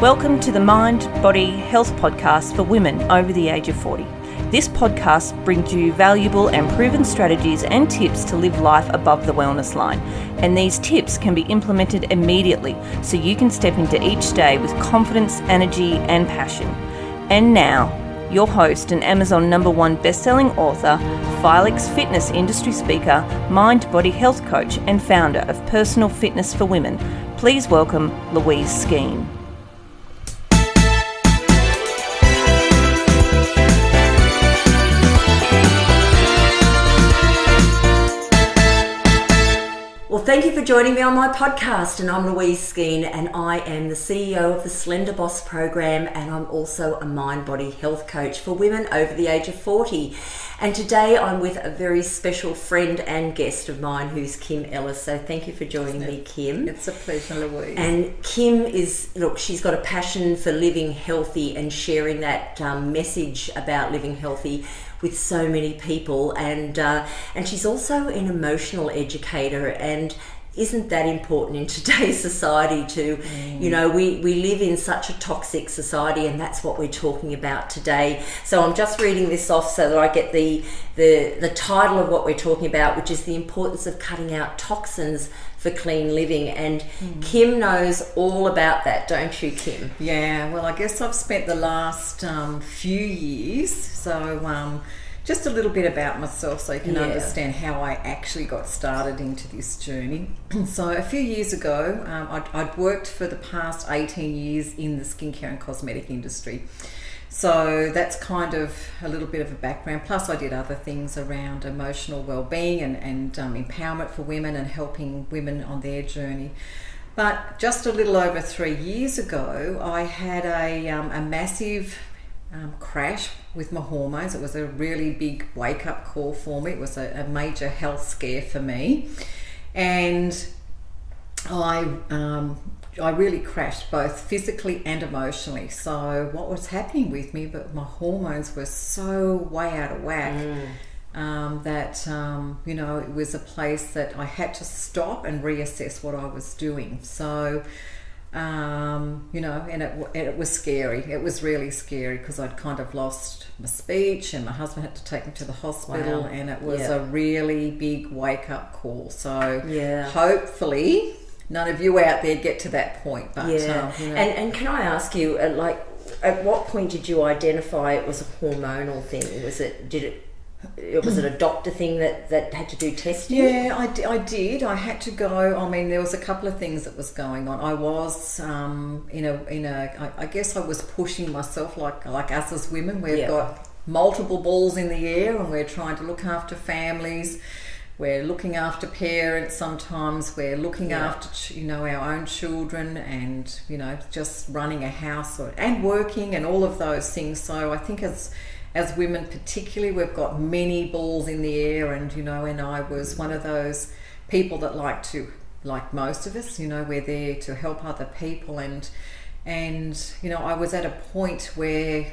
Welcome to the Mind, Body, Health podcast for women over the age of 40. This podcast brings you valuable and proven strategies and tips to live life above the wellness line. And these tips can be implemented immediately so you can step into each day with confidence, energy, and passion. And now, your host and Amazon #1 best-selling author, Phylix Fitness industry speaker, Mind, Body, Health coach, and founder of Personal Fitness for Women. Please welcome Louise Skeen. Well, thank you for joining me on my podcast, and I'm Louise Skeen, and I am the CEO of the Slender Boss program, and I'm also a mind, body, health coach for women over the age of 40. And today I'm with a very special friend and guest of mine, who's Kim Ellis. So thank you for joining me, Kim. It's a pleasure, Louise. And Kim is, look, she's got a passion for living healthy and sharing that message about living healthy with so many people, and she's also an emotional educator. And isn't that important in today's society to, you know, we live in such a toxic society, and that's what we're talking about today. So I'm just reading this off so that I get the title of what we're talking about, which is the importance of cutting out toxins for clean living. And Kim knows all about that, don't you, Kim? Yeah, well, I guess I've spent the last few years, so just a little bit about myself so you can understand how I actually got started into this journey. So a few years ago, I'd worked for the past 18 years in the skincare and cosmetic industry. So that's kind of a little bit of a background. Plus I did other things around emotional well-being and empowerment for women and helping women on their journey. But just a little over 3 years ago, I had a massive crash with my hormones. It was a really big wake-up call for me. It was a major health scare for me. And I really crashed both physically and emotionally. So what was happening with me, but my hormones were so way out of whack that it was a place that I had to stop and reassess what I was doing. So, and it was scary. It was really scary because I'd kind of lost my speech, and my husband had to take me to the hospital. Wow. And it was a really big wake-up call. So hopefully none of you out there get to that point. But And can I ask you, at what point did you identify it was a hormonal thing? Was it a doctor thing that had to do testing? Yeah, I did. I had to go. I mean, there was a couple of things that was going on. I was I guess I was pushing myself, like us as women. We've got multiple balls in the air, and we're trying to look after families. We're looking after parents sometimes. We're looking after, our own children, and, just running a house and working and all of those things. So I think as women particularly, we've got many balls in the air, and, and I was one of those people that like most of us, we're there to help other people. And I was at a point where,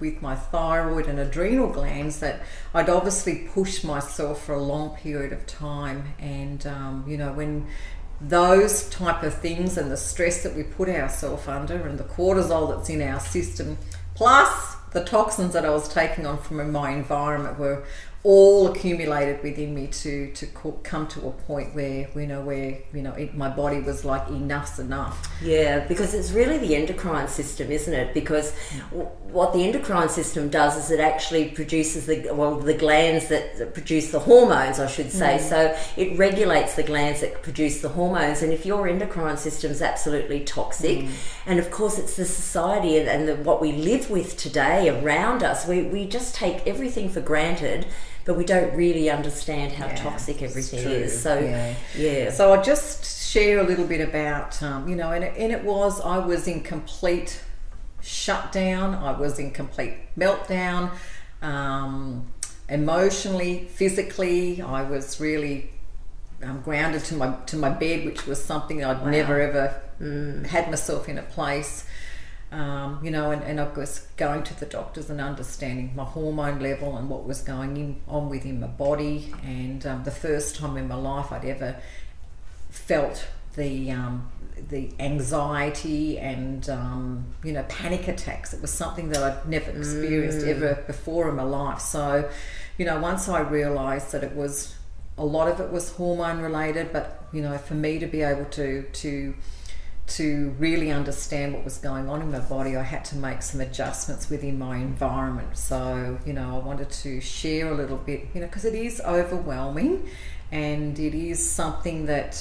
with my thyroid and adrenal glands, that I'd obviously pushed myself for a long period of time. And, when those type of things and the stress that we put ourselves under and the cortisol that's in our system, plus the toxins that I was taking on from my environment, were all accumulated within me to come to a point where, my body was like, enough's enough. Yeah, because it's really the endocrine system, isn't it? Because what the endocrine system does is it actually produces the glands that produce the hormones, I should say. Mm. So it regulates the glands that produce the hormones. And if your endocrine system's absolutely toxic, and of course it's the society and what we live with today around us, we just take everything for granted, but we don't really understand how toxic everything is. So, So I'll just share a little bit about, I was in complete shutdown. I was in complete meltdown, emotionally, physically. I was really grounded to my bed, which was something I'd never ever had myself in a place. And I was going to the doctors and understanding my hormone level and what was going on within my body. And the first time in my life I'd ever felt the the anxiety and panic attacks. It was something that I'd never experienced ever before in my life. So, once I realised that it was a lot of it was hormone related, but for me to be able to really understand what was going on in my body, I had to make some adjustments within my environment. So, I wanted to share a little bit, because it is overwhelming, and it is something that,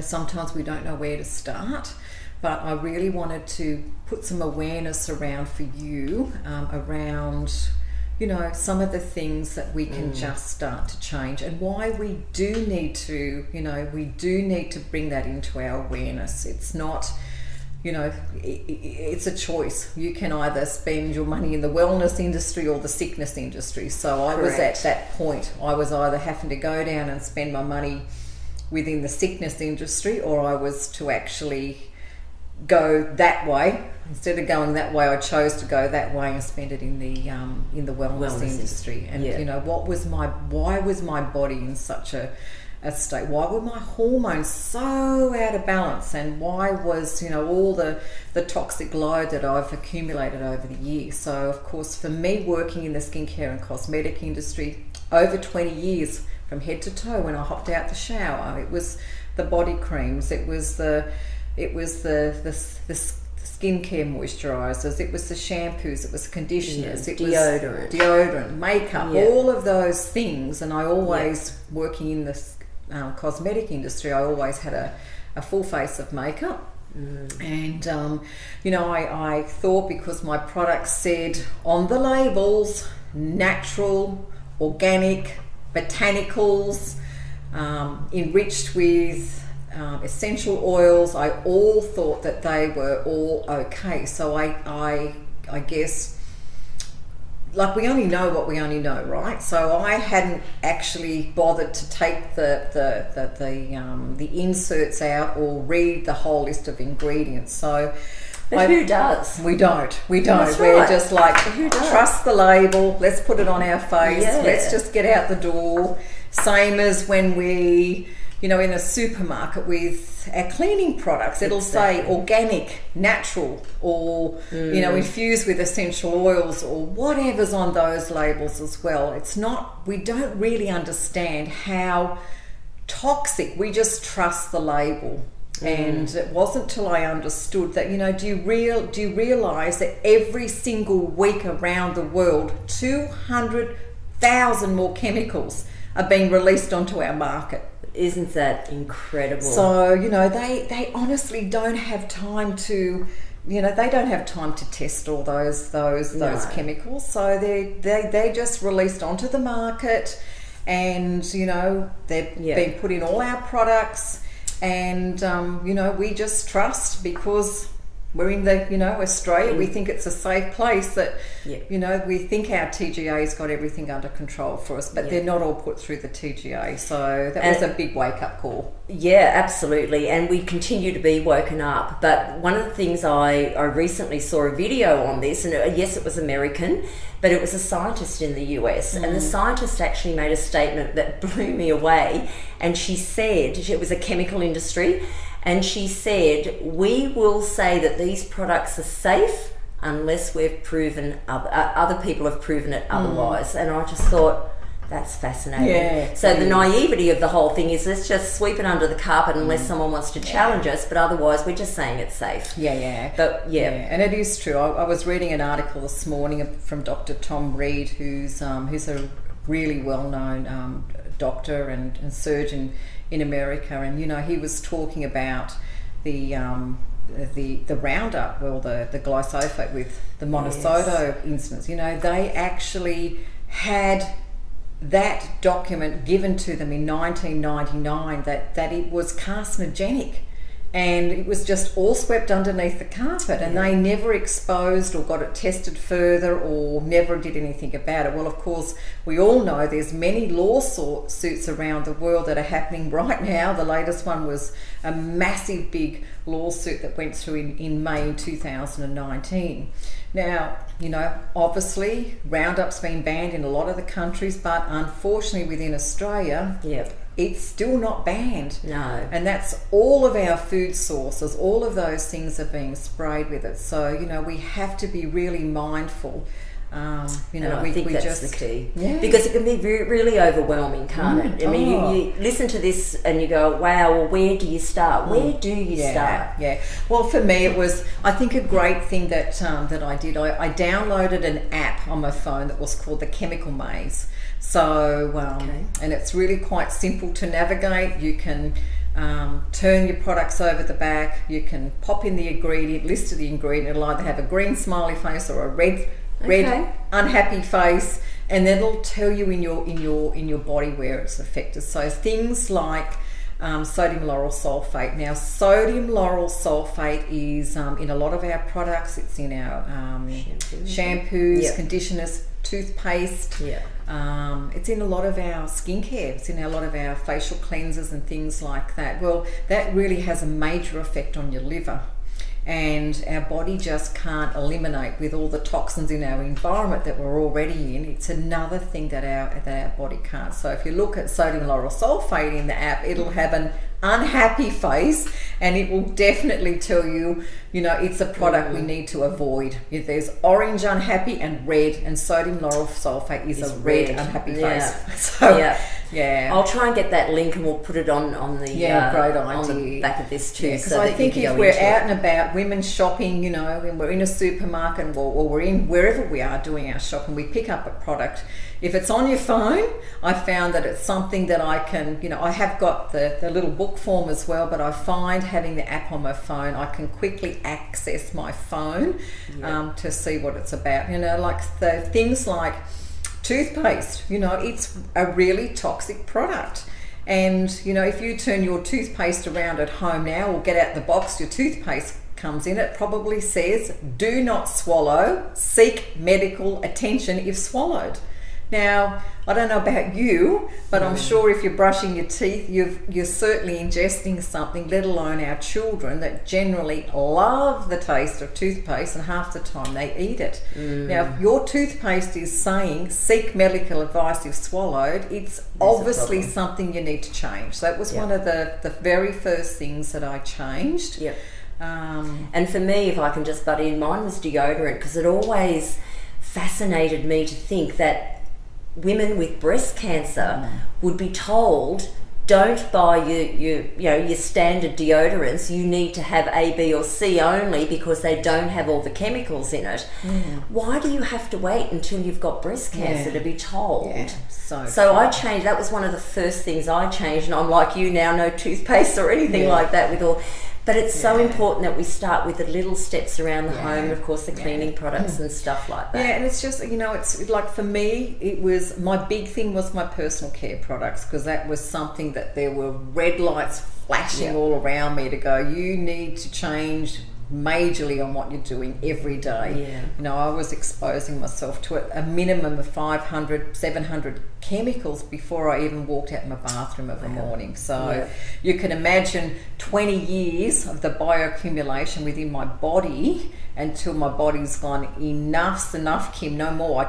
sometimes we don't know where to start. But I really wanted to put some awareness around for you, some of the things that we can just start to change, and why we do need to, bring that into our awareness. It's not, it's a choice. You can either spend your money in the wellness industry or the sickness industry. So I was at that point. I was either having to go down and spend my money within the sickness industry, or I was to actually go that way. Instead of going that way, I chose to go that way and spend it in the wellness industry. And why was my body in such a state? Why were my hormones so out of balance? And why was all the toxic load that I've accumulated over the years? So of course, for me, working in the skincare and cosmetic industry over 20 years, from head to toe, when I hopped out the shower, it was the body creams, it was the skincare moisturisers, it was the shampoos, it was the conditioners, it was deodorant, makeup, all of those things. And I always, working in the cosmetic industry, I always had a full face of makeup. And I thought, because my products said on the labels, natural, organic, botanicals, enriched with essential oils, I all thought that they were all okay. So I guess, like, we only know what we only know, right? So I hadn't actually bothered to take the inserts out or read the whole list of ingredients. So, but who does? We don't. We're just like, trust the label. Let's put it on our face. Yeah. Let's just get out the door. Same as when we, in a supermarket with our cleaning products, it'll say organic, natural, or, infused with essential oils, or whatever's on those labels as well. It's not, we don't really understand how toxic, we just trust the label. And it wasn't till I understood that, do you realise that every single week around the world, 200,000 more chemicals are being released onto our market? Isn't that incredible? So, they honestly don't have time to, they don't have time to test all those chemicals. So they're just released onto the market, and, they've been put in all our products. And, we just trust, because we're in the, Australia, we think it's a safe place that, we think our TGA's got everything under control for us, but they're not all put through the TGA. So that was a big wake-up call. Yeah, absolutely. And we continue to be woken up. But one of the things, I recently saw a video on this, and it was American, but it was a scientist in the US. And the scientist actually made a statement that blew me away. And she said, it was a chemical industry, and she said, we will say that these products are safe unless we've proven, other people have proven it otherwise. And I just thought, that's fascinating. Yeah, so the naivety of the whole thing is, let's just sweep it under the carpet unless someone wants to challenge us, but otherwise we're just saying it's safe. And it is true. I was reading an article this morning from Dr. Tom Reed, who's a really well-known doctor and surgeon in America, and he was talking about the Roundup, well, the glyphosate with the Monsanto incidents. They actually had that document given to them in 1999 that it was carcinogenic, and it was just all swept underneath the carpet, and they never exposed or got it tested further or never did anything about it. Well, of course, we all know there's many lawsuits around the world that are happening right now. The latest one was a massive big lawsuit that went through in May 2019. Now, obviously Roundup's been banned in a lot of the countries, but unfortunately within Australia, it's still not banned. No. And that's all of our food sources, all of those things are being sprayed with it. So, you know, we have to be really mindful. I think that's just the key. Yeah. Because it can be really overwhelming, can't it? I mean, you listen to this and you go, wow, well, where do you start? Where do you start? Yeah. Well, for me, it was, I think, a great thing that that I did. I downloaded an app on my phone that was called the Chemical Maze. So, and it's really quite simple to navigate. You can turn your products over the back. You can pop in the ingredient, list of the ingredient. It'll either have a green smiley face or a red unhappy face, and then it'll tell you in your body where it's affected. So things like sodium lauryl sulfate. Now, sodium lauryl sulfate is in a lot of our products. It's in our shampoos, conditioners, toothpaste. Yeah. It's in a lot of our skincare. It's in a lot of our facial cleansers and things like that. Well, that really has a major effect on your liver. And our body just can't eliminate with all the toxins in our environment that we're already in. It's another thing that our body can't. So if you look at sodium lauryl sulfate in the app, it'll have an unhappy face, and it will definitely tell you, you know, it's a product we need to avoid. If there's orange unhappy and red, and sodium lauryl sulfate is a red unhappy face. So, yeah, I'll try and get that link, and we'll put it on the great idea. On the back of this too. Because so I think if we're out and about, women shopping, you know, and we're in a supermarket or we're in wherever we are doing our shopping, we pick up a product. If it's on your phone, I found that it's something that I can, you know, I have got the little book form as well, but I find having the app on my phone, I can quickly access my phone to see what it's about. You know, like the things like toothpaste, you know, it's a really toxic product. And, you know, if you turn your toothpaste around at home now or get out the box, your toothpaste comes in, it probably says, do not swallow, seek medical attention if swallowed. Now, I don't know about you, but I'm sure if you're brushing your teeth, you're certainly ingesting something, let alone our children that generally love the taste of toothpaste, and half the time they eat it. Now, if your toothpaste is saying, seek medical advice if swallowed, it's obviously something you need to change. So that was one of the very first things that I changed. Yep. And for me, if I can just butt in, mine was deodorant, because it always fascinated me to think that women with breast cancer would be told, don't buy your standard deodorants. You need to have A, B or C only, because they don't have all the chemicals in it. Why do you have to wait until you've got breast cancer to be told? So I changed. That was one of the first things I changed, and I'm like you now, no toothpaste or anything like that with all. But it's so important that we start with the little steps around the home, of course, the cleaning products and stuff like that. Yeah, and it's just, you know, it's like for me, it was, my big thing was my personal care products, because that was something that there were red lights flashing all around me to go, you need to change majorly on what you're doing every day. You know, I was exposing myself to a minimum of 500, 700 chemicals before I even walked out my bathroom of the morning. So you can imagine 20 years of the bioaccumulation within my body until my body's gone, enough's enough, Kim, no more. I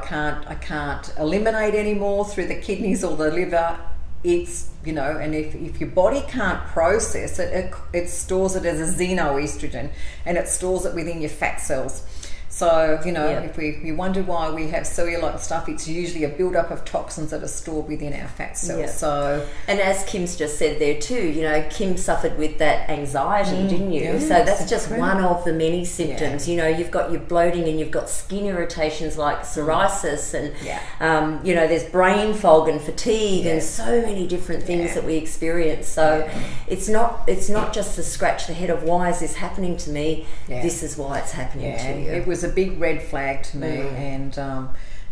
can't eliminate anymore through the kidneys or the liver. It's, you know, and if your body can't process it, it stores it as a xenoestrogen, and it stores it within your fat cells. So, you know, if we wonder why we have cellulite stuff, it's usually a build-up of toxins that are stored within our fat cells. So, and as Kim's just said there too, you know, Kim suffered with that anxiety, didn't you? Yes, so that's just one of the many symptoms. You know, you've got your bloating, and you've got skin irritations like psoriasis, and, you know, there's brain fog and fatigue and so many different things that we experience. So it's not just the scratch the head of why is this happening to me? This is why it's happening to you. It was a big red flag to me, and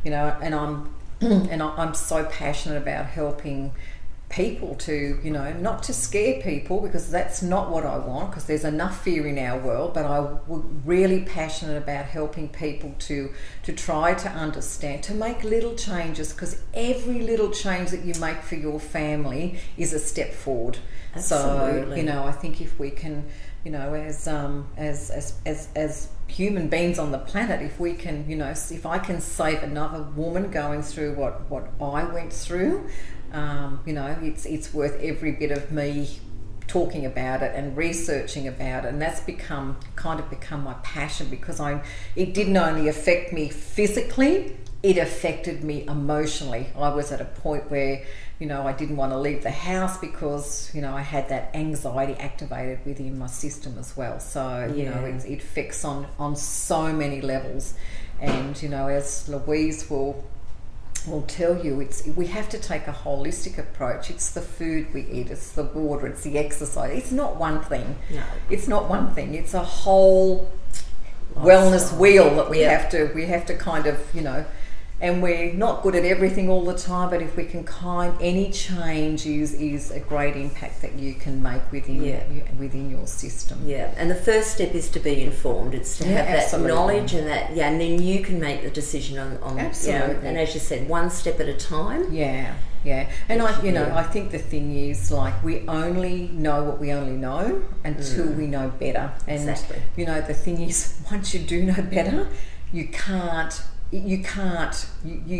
you know, and I'm so passionate about helping people to, you know, not to scare people, because that's not what I want, because there's enough fear in our world, but I'm really passionate about helping people to try to understand, to make little changes, because every little change that you make for your family is a step forward. Absolutely. So, you know, I think if we can, you know, as human beings on the planet, if we can, you know, if I can save another woman going through what I went through, You know, it's worth every bit of me talking about it and researching about it, and that's become my passion, because it didn't only affect me physically, it affected me emotionally. I was at a point where, you know, I didn't want to leave the house because, you know, I had that anxiety activated within my system as well. So, you know, it affects on so many levels. And, you know, as Louise will tell you, we have to take a holistic approach. It's the food we eat, it's the water, it's the exercise. It's not one thing. No. It's not one thing. It's a whole wellness wheel that we have to kind of, you know, and we're not good at everything all the time, but if we can any change is a great impact that you can make within your system. Yeah, and the first step is to be informed. It's to have that knowledge and that, and then you can make the decision on absolutely. You know, and as you said, one step at a time. Yeah, yeah. And I think the thing is, like, we only know what we only know until we know better. And you know, the thing is, once you do know better, you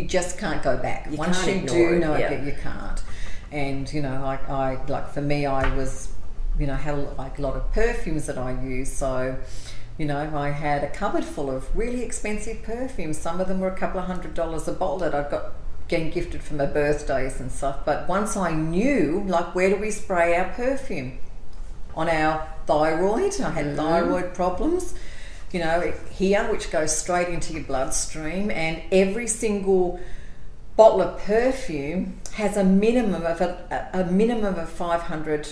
just can't go back. Once you do know it, you can't. And, you know, I like, for me, I was, you know, had like a lot of perfumes that I used. So, you know, I had a cupboard full of really expensive perfumes. Some of them were a couple of $100 a bottle that I got getting gifted for my birthdays and stuff. But once I knew, like, where do we spray our perfume? On our thyroid. I had thyroid problems. You know, here, which goes straight into your bloodstream, and every single bottle of perfume has a minimum of 500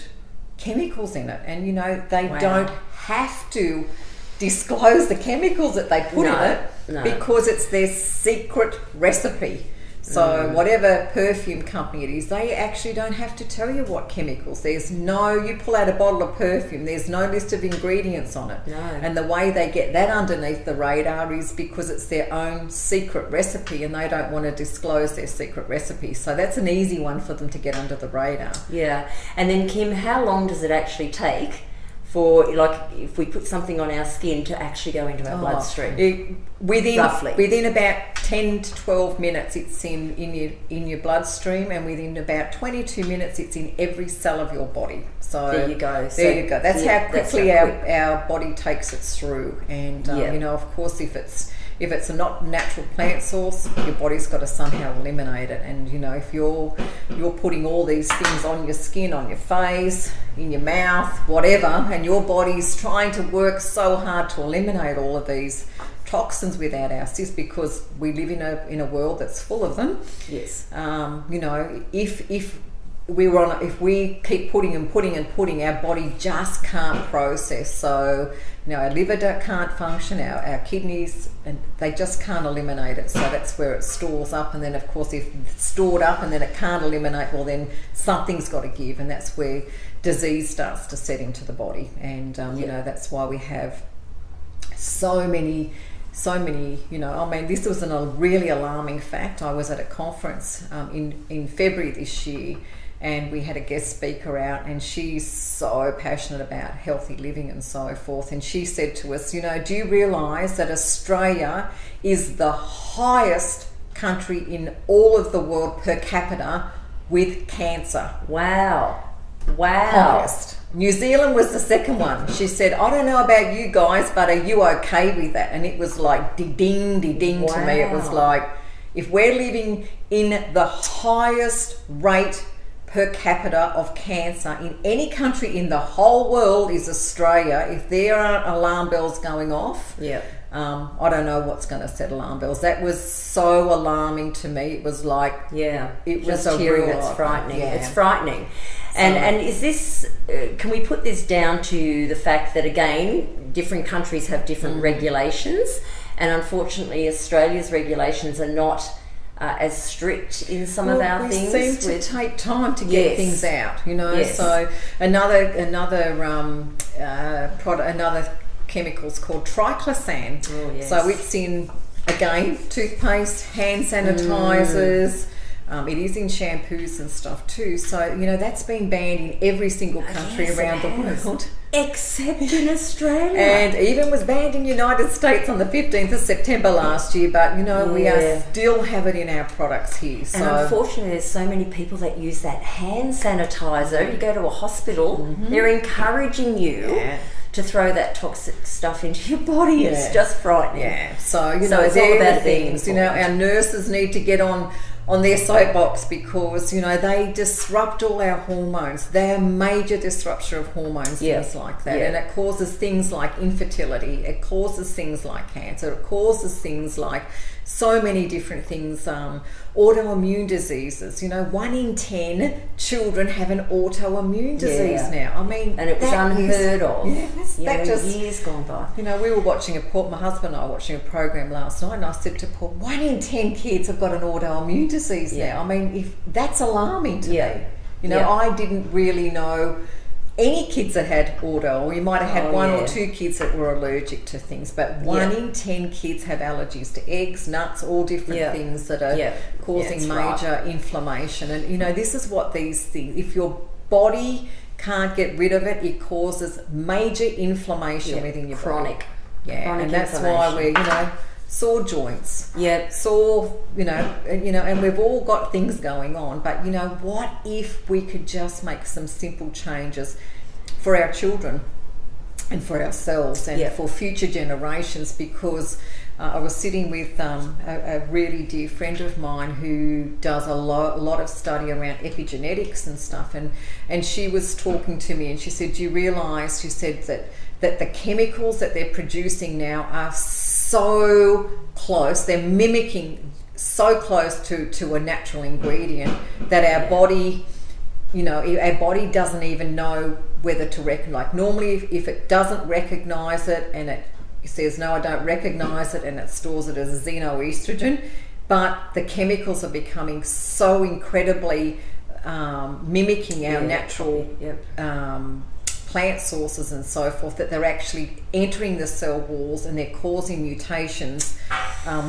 chemicals in it, and you know they don't have to disclose the chemicals that they put in it because it's their secret recipe. So whatever perfume company it is, they actually don't have to tell you what chemicals. You pull out a bottle of perfume, there's no list of ingredients on it. No. And the way they get that underneath the radar is because it's their own secret recipe, and they don't want to disclose their secret recipe. So that's an easy one for them to get under the radar. Yeah. And then, Kim, how long does it actually take for, like, if we put something on our skin to actually go into our bloodstream? Within about 10 to 12 minutes it's in your bloodstream, and within about 22 minutes it's in every cell of your body. So there you go. That's how quickly our body takes it through. And you know, of course, if it's a not natural plant source, your body's got to somehow eliminate it. And you know, if you're putting all these things on your skin, on your face, in your mouth, whatever, and your body's trying to work so hard to eliminate all of these toxins without our cysts, because we live in a world that's full of them. Yes. You know, if we keep putting, our body just can't process. So, you know, our liver can't function, our kidneys, and they just can't eliminate it. So that's where it stores up. And then, of course, if it's stored up and then it can't eliminate, well, then something's got to give. And that's where disease starts to set into the body. And, you know, that's why we have so many, you know, I mean, this was a really alarming fact. I was at a conference in February this year, and we had a guest speaker out, and she's so passionate about healthy living and so forth. And she said to us, you know, do you realise that Australia is the highest country in all of the world per capita with cancer? Wow. Highest. New Zealand was the second one. She said, I don't know about you guys, but are you okay with that? And it was like de-ding to me. It was like, if we're living in the highest rate per capita of cancer in any country in the whole world is Australia, if there aren't alarm bells going off, I don't know what's going to set alarm bells. That was so alarming to me. It was like, it was a real... It's frightening. Yeah. It's frightening. And is this? Can we put this down to the fact that, again, different countries have different regulations, and unfortunately, Australia's regulations are not as strict in some of our things. We seem to take time to get things out, you know. Yes. So another chemical's called triclosan. Oh, yes. So it's in, again, toothpaste, hand sanitizers. It is in shampoos and stuff too. So, you know, that's been banned in every single country around the world. except in Australia. And even was banned in the United States on the 15th of September last year, but, you know, we are still have it in our products here. So. And unfortunately, there's so many people that use that hand sanitizer. You go to a hospital, they're encouraging you to throw that toxic stuff into your body. Yeah. It's just frightening. Yeah. So, you know, it's all about things. You know, our nurses need to get on their soapbox because, you know, they disrupt all our hormones. They're a major disruptor of hormones, things like that. Yeah. And it causes things like infertility. It causes things like cancer. It causes things like so many different things, autoimmune diseases. You know, 1 in 10 children have an autoimmune disease now. I mean, and it was unheard of. Yeah, years gone by. You know, we were watching my husband and I were watching a program last night, and I said to Paul, 1 in 10 kids have got an autoimmune disease. Now. I mean, if that's alarming to me. You know, I didn't really know any kids that had auto, or you might have had one or two kids that were allergic to things, but 1 in 10 kids have allergies to eggs, nuts, all different things that are causing major inflammation. And, you know, this is what these things, if your body can't get rid of it, it causes major inflammation within your body. Chronic and that's why we're, you know, sore joints, sore, you know, and we've all got things going on, but, you know, what if we could just make some simple changes for our children and for ourselves and for future generations? Because I was sitting with a really dear friend of mine who does a lot of study around epigenetics and stuff, and she was talking to me and she said, do you realise, she said, that the chemicals that they're producing now are so close, they're mimicking so close to a natural ingredient that our body, you know, our body doesn't even know whether to recognise. Normally, if it doesn't recognise it and it says, no, I don't recognise it, and it stores it as a xenoestrogen, but the chemicals are becoming so incredibly mimicking our natural plant sources and so forth, that they're actually entering the cell walls and they're causing mutations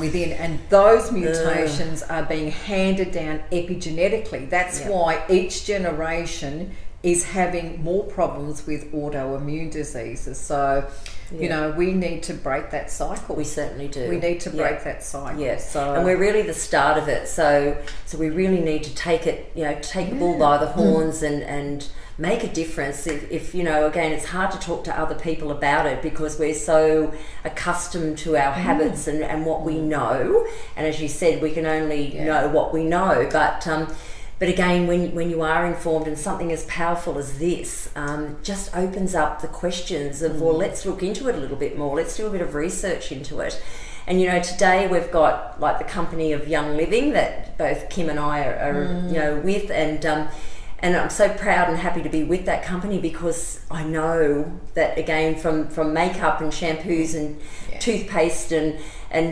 within, and those mutations are being handed down epigenetically. That's why each generation is having more problems with autoimmune diseases. So, you know, we need to break that cycle. We certainly do. We need to break that cycle. Yeah. So, and we're really the start of it. So we really need to take it, you know, take the bull by the horns and make a difference. If you know, again, it's hard to talk to other people about it because we're so accustomed to our habits and what we know, and as you said, we can only know what we know, but again, when you are informed and something as powerful as this just opens up the questions of, well, let's look into it a little bit more, let's do a bit of research into it. And, you know, today we've got, like, the company of Young Living that both Kim and I are you know, with, and I'm so proud and happy to be with that company, because I know that, again, from makeup and shampoos and toothpaste and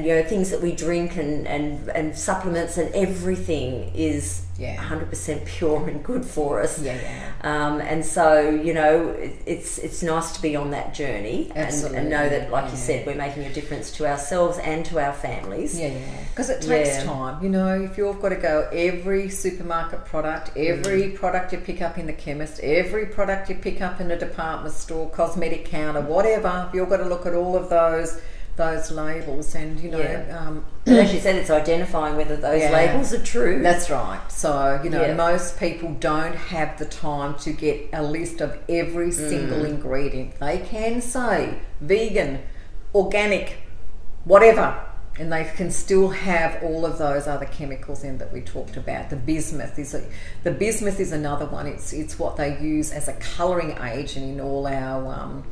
you know, things that we drink and supplements and everything is 100% pure and good for us. And so, you know, it's nice to be on that journey and know that, like you said, we're making a difference to ourselves and to our families. Because it takes time. You know, if you've got to go every supermarket product, every product you pick up in the chemist, every product you pick up in a department store, cosmetic counter, whatever, you've got to look at all of those labels, and, you know, as you said, it's identifying whether those labels are true. That's right. So, you know, most people don't have the time to get a list of every single ingredient. They can say vegan, organic, whatever, and they can still have all of those other chemicals in that we talked about. The bismuth is another one. It's what they use as a colouring agent in all our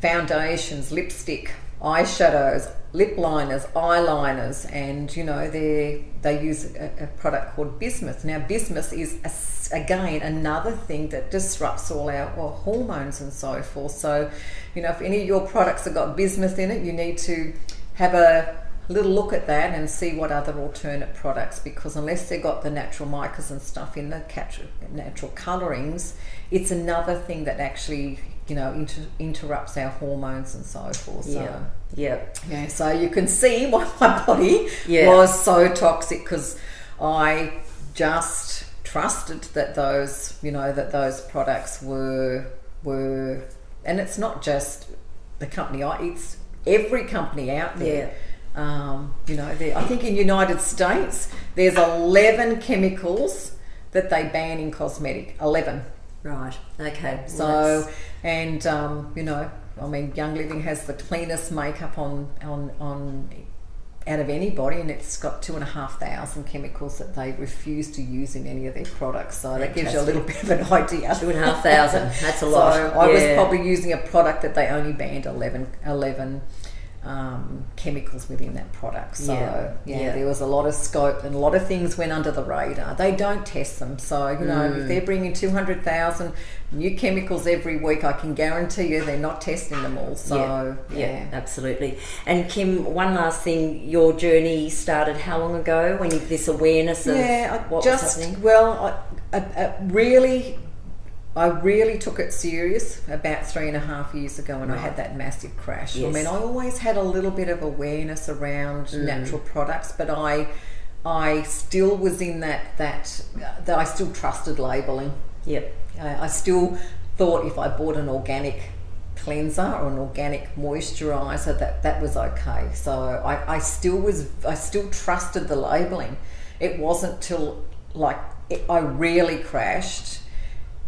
foundations, lipstick, eyeshadows, lip liners, eyeliners, and, you know, they use a product called bismuth. Now, bismuth is again another thing that disrupts all our hormones and so forth. So, you know, if any of your products have got bismuth in it, you need to have a little look at that and see what other alternate products, because unless they've got the natural micas and stuff in the natural colourings, it's another thing that actually, you know, interrupts our hormones and so forth. So you can see why my body was so toxic, because I just trusted that those products were and it's not just the company, it's every company out there. Yeah. You know, I think in United States there's 11 chemicals that they ban in cosmetic. 11. Right. Okay. So, well, and you know, I mean, Young Living has the cleanest makeup on out of anybody, and it's got 2,500 chemicals that they refuse to use in any of their products. So that gives you a little bit of an idea. 2,500. That's a lot. So I was probably using a product that they only banned 11 chemicals within that product. So yeah, there was a lot of scope, and a lot of things went under the radar. They don't test them, so you know, if they're bringing 200,000 new chemicals every week, I can guarantee you they're not testing them all. So yeah, absolutely. And Kim, one last thing, your journey started how long ago, when this awareness of what was happening? Well, I really took it serious about 3.5 years ago when I had that massive crash. Yes. I mean, I always had a little bit of awareness around natural products, but I still was in that I still trusted labelling. Yep. I still thought if I bought an organic cleanser or an organic moisturiser that was okay. So I still trusted the labelling. It wasn't till I really crashed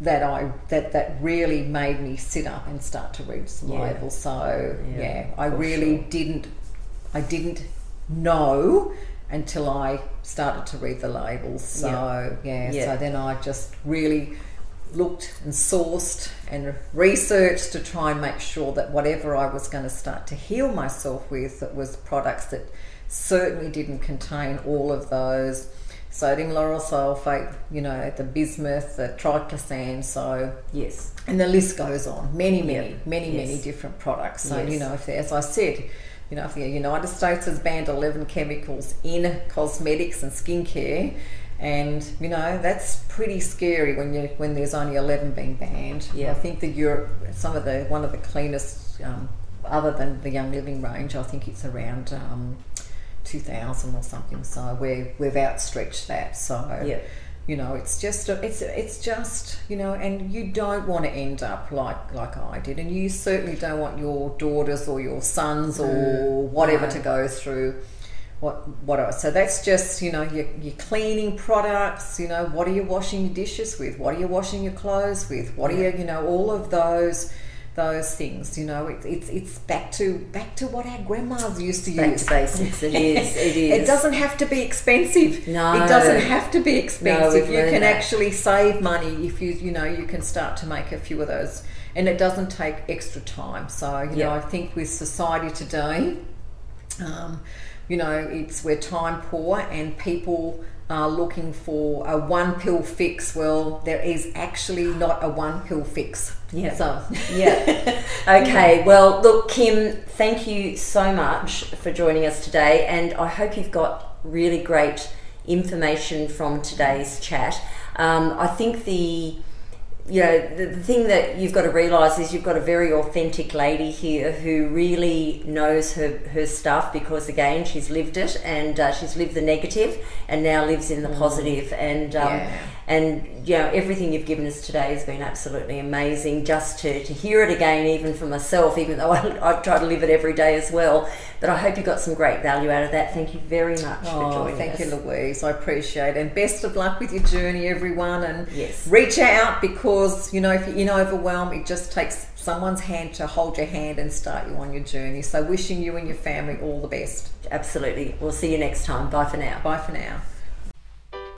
that really made me sit up and start to read some labels. So I didn't know until I started to read the labels. So so then I just really looked and sourced and researched to try and make sure that whatever I was going to start to heal myself with, it was products that certainly didn't contain all of those. Sodium lauryl sulfate, you know, the bismuth, the triclosan, so... Yes. And the list goes on. Many different products. So, you know, if, as I said, you know, if the United States has banned 11 chemicals in cosmetics and skincare, and, you know, that's pretty scary when there's only 11 being banned. Yeah. I think that Europe, one of the cleanest, other than the Young Living range, I think it's around... 2,000 or something, so we've outstretched that. So you know, it's just you know, and you don't want to end up like I did, and you certainly don't want your daughters or your sons or whatever to go through what else. So that's just, you know, your cleaning products, you know, what are you washing your dishes with, what are you washing your clothes with, what are you know, all of those things, you know, it's back to what our grandmas used to use. Back to basics, it is. It doesn't have to be expensive. No, it doesn't have to be expensive. No, you can actually save money if you know, you can start to make a few of those, and it doesn't take extra time. So you know, I think with society today, you know, it's we're time poor and people are looking for a one pill fix. Well, there is actually not a one pill fix. Yeah. So yeah. Okay. Well, look, Kim, thank you so much for joining us today, and I hope you've got really great information from today's chat. I think the thing that you've got to realise is you've got a very authentic lady here who really knows her stuff, because again, she's lived it, and she's lived the negative and now lives in the positive. And and you know, everything you've given us today has been absolutely amazing. Just to hear it again, even for myself, even though I've tried to live it every day as well. But I hope you got some great value out of that. Thank you very much for joining us. Thank you, Louise. I appreciate it. And best of luck with your journey, everyone. And reach out, because, you know, if you're in overwhelm, it just takes someone's hand to hold your hand and start you on your journey. So wishing you and your family all the best. Absolutely. We'll see you next time. Bye for now.